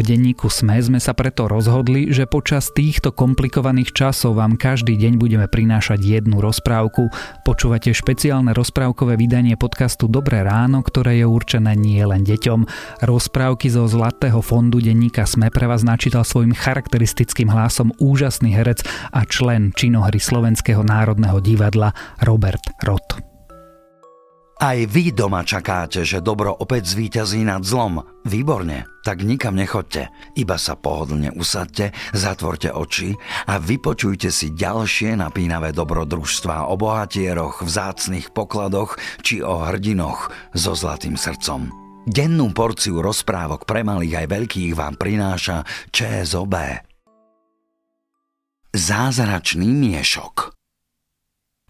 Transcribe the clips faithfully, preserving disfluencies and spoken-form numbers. V denníku Sme sme sa preto rozhodli, že počas týchto komplikovaných časov vám každý deň budeme prinášať jednu rozprávku. Počúvate špeciálne rozprávkové vydanie podcastu Dobré ráno, ktoré je určené nie len deťom. Rozprávky zo Zlatého fondu denníka Sme pre vás načítal svojim charakteristickým hlasom úžasný herec a člen činohry Slovenského národného divadla Robert Roth. Aj vy doma čakáte, že dobro opäť zvíťazí nad zlom. Výborne, tak nikam nechoďte. Iba sa pohodlne usadte, zatvorte oči a vypočujte si ďalšie napínavé dobrodružstvá o bohatieroch, vzácnych pokladoch či o hrdinoch so zlatým srdcom. Dennú porciu rozprávok pre malých aj veľkých vám prináša ČSOB. Zázračný miešok.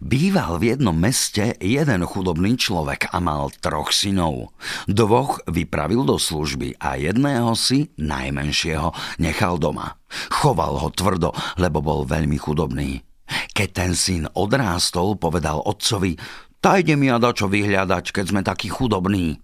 Býval v jednom meste jeden chudobný človek a mal troch synov. Dvoch vypravil do služby a jedného si, najmenšieho, nechal doma. Choval ho tvrdo, lebo bol veľmi chudobný. Keď ten syn odrástol, povedal otcovi: "Tá ide mi a dačo vyhľadať, keď sme takí chudobní."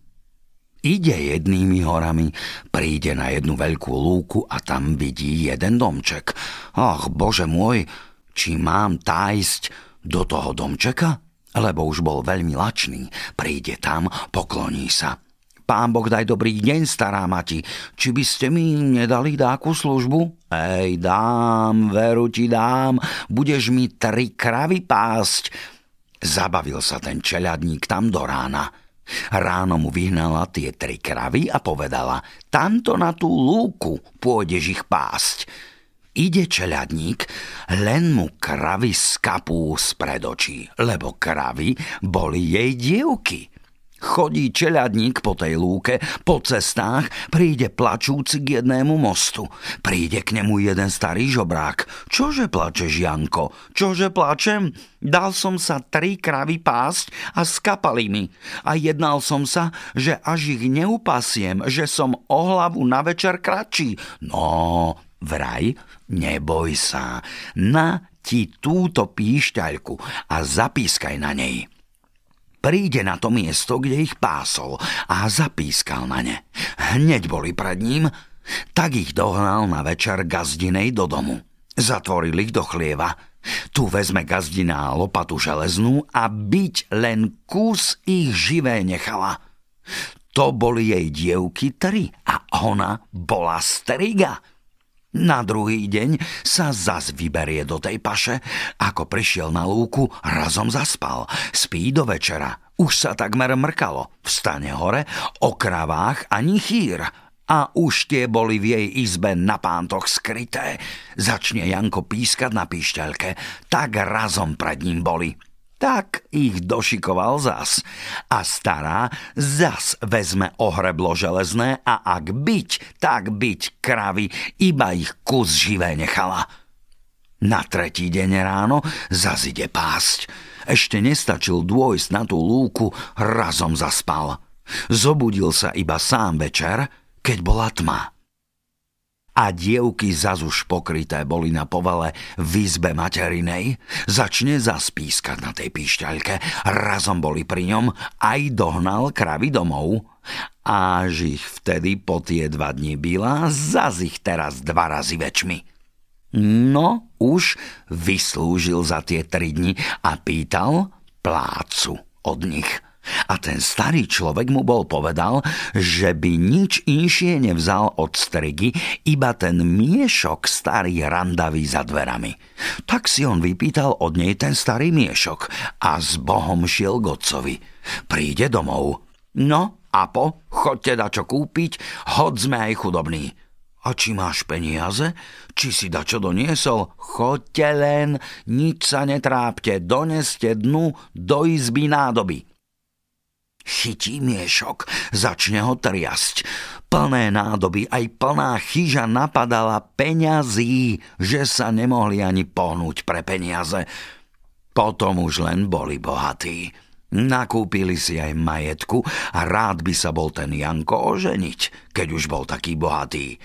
Ide jednými horami, príde na jednu veľkú lúku a tam vidí jeden domček. "Ach, bože môj, či mám tájsť do toho domčeka?" Lebo už bol veľmi lačný. Príde tam, pokloní sa. "Pán Boh, daj dobrý deň, stará mati. Či by ste mi nedali dáku službu?" "Ej, dám, veru ti dám. Budeš mi tri kravy pásť." Zabavil sa ten čeľadník tam do rána. Ráno mu vyhnala tie tri kravy a povedala: "Tamto na tú lúku pôjdeš ich pásť." Ide čeľadník, len mu kravy skapú spred očí, lebo kravy boli jej dievky. Chodí čeľadník po tej lúke, po cestách, príde plačúci k jednému mostu. Príde k nemu jeden starý žobrák. "Čože plačeš, Janko?" "Čože plačem? Dal som sa tri kravy pásť a skapali mi. A jednal som sa, že až ich neupasiem, že som o hlavu na večer kratší." "No, vraj, neboj sa, na ti túto píšťaľku a zapískaj na nej." Príde na to miesto, kde ich pásol, a zapískal na ne. Hneď boli pred ním, tak ich dohnal na večer gazdinej do domu. Zatvoril ich do chlieva. Tu vezme gazdina lopatu železnú a byť len kus ich živé nechala. To boli jej dievky tri a ona bola striga. Na druhý deň sa zas vyberie do tej paše. Ako prišiel na lúku, razom zaspal. Spí do večera. Už sa takmer mrkalo. Vstane hore, o kravách ani chýr. A už tie boli v jej izbe na pántoch skryté. Začne Janko pískať na píšťaľke. Tak razom pred ním boli. Tak ich došikoval zas. A stará zas vezme ohreblo železné a ak byť, tak byť kravy, iba ich kus živé nechala. Na tretí deň ráno zas ide pásť. Ešte nestačil dôjsť na tú lúku, razom zaspal. Zobudil sa iba sám večer, keď bola tma. A dievky zas už pokryté boli na povale v izbe materinej. Začne zas pískať na tej píšťaľke. Razom boli pri ňom, aj dohnal kravy domov. Až ich vtedy po tie dva dni byla, zas ich teraz dva razy väčšmi. No, už vyslúžil za tie tri dni a pýtal plácu od nich. A ten starý človek mu bol povedal, že by nič inšie nevzal od strigy, iba ten miešok starý randavý za dverami. Tak si on vypýtal od nej ten starý miešok a s Bohom šiel k otcovi. Príde domov. "No, apo, choďte dačo kúpiť, hoď sme aj chudobní." "A či máš peniaze? Či si dačo doniesol?" "Choďte len, nič sa netrápte, doneste dnu do izby nádoby." Chytí miešok, začne ho triasť. Plné nádoby, aj plná chyža napadala peňazí, že sa nemohli ani pohnúť pre peniaze. Potom už len boli bohatí. Nakúpili si aj majetku a rád by sa bol ten Janko oženiť, keď už bol taký bohatý.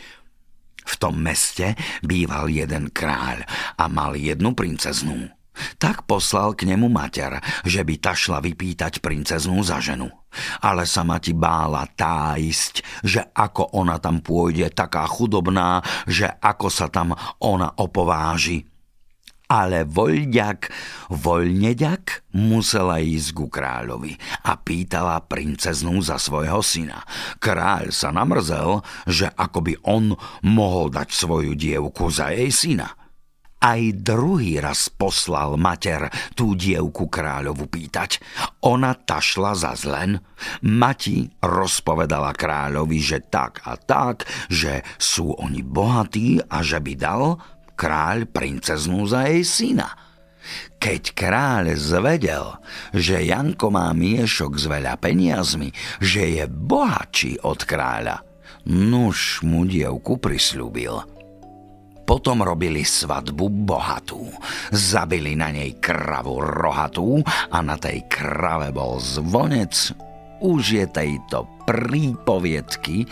V tom meste býval jeden kráľ a mal jednu princeznú. Tak poslal k nemu mater, že by ta šla vypýtať princeznú za ženu. Ale sama ti bála tájsť, že ako ona tam pôjde taká chudobná, že ako sa tam ona opováži. Ale voľďak, voľneďak musela ísť ku kráľovi a pýtala princeznú za svojho syna. Kráľ sa namrzel, že akoby on mohol dať svoju dievku za jej syna. Aj druhý raz poslal mater tú dievku kráľovu pýtať. Ona tašla za zlen. Mati rozpovedala kráľovi, že tak a tak, že sú oni bohatí a že by dal kráľ princeznú za jej syna. Keď kráľ zvedel, že Janko má miešok s veľa peniazmi, že je bohatší od kráľa, nuž mu dievku prisľúbil. Potom robili svadbu bohatú. Zabili na nej kravu rohatú a na tej krave bol zvonec. Už je tejto prípoviedky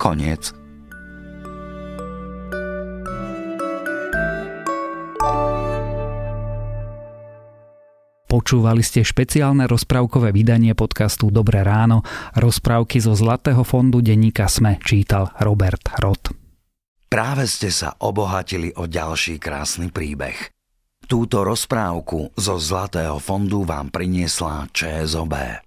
koniec. Počúvali ste špeciálne rozprávkové vydanie podcastu Dobré ráno. Rozprávky zo Zlatého fondu denníka Sme čítal Robert Roth. Práve ste sa obohatili o ďalší krásny príbeh. Túto rozprávku zo Zlatého fondu vám priniesla ČSOB.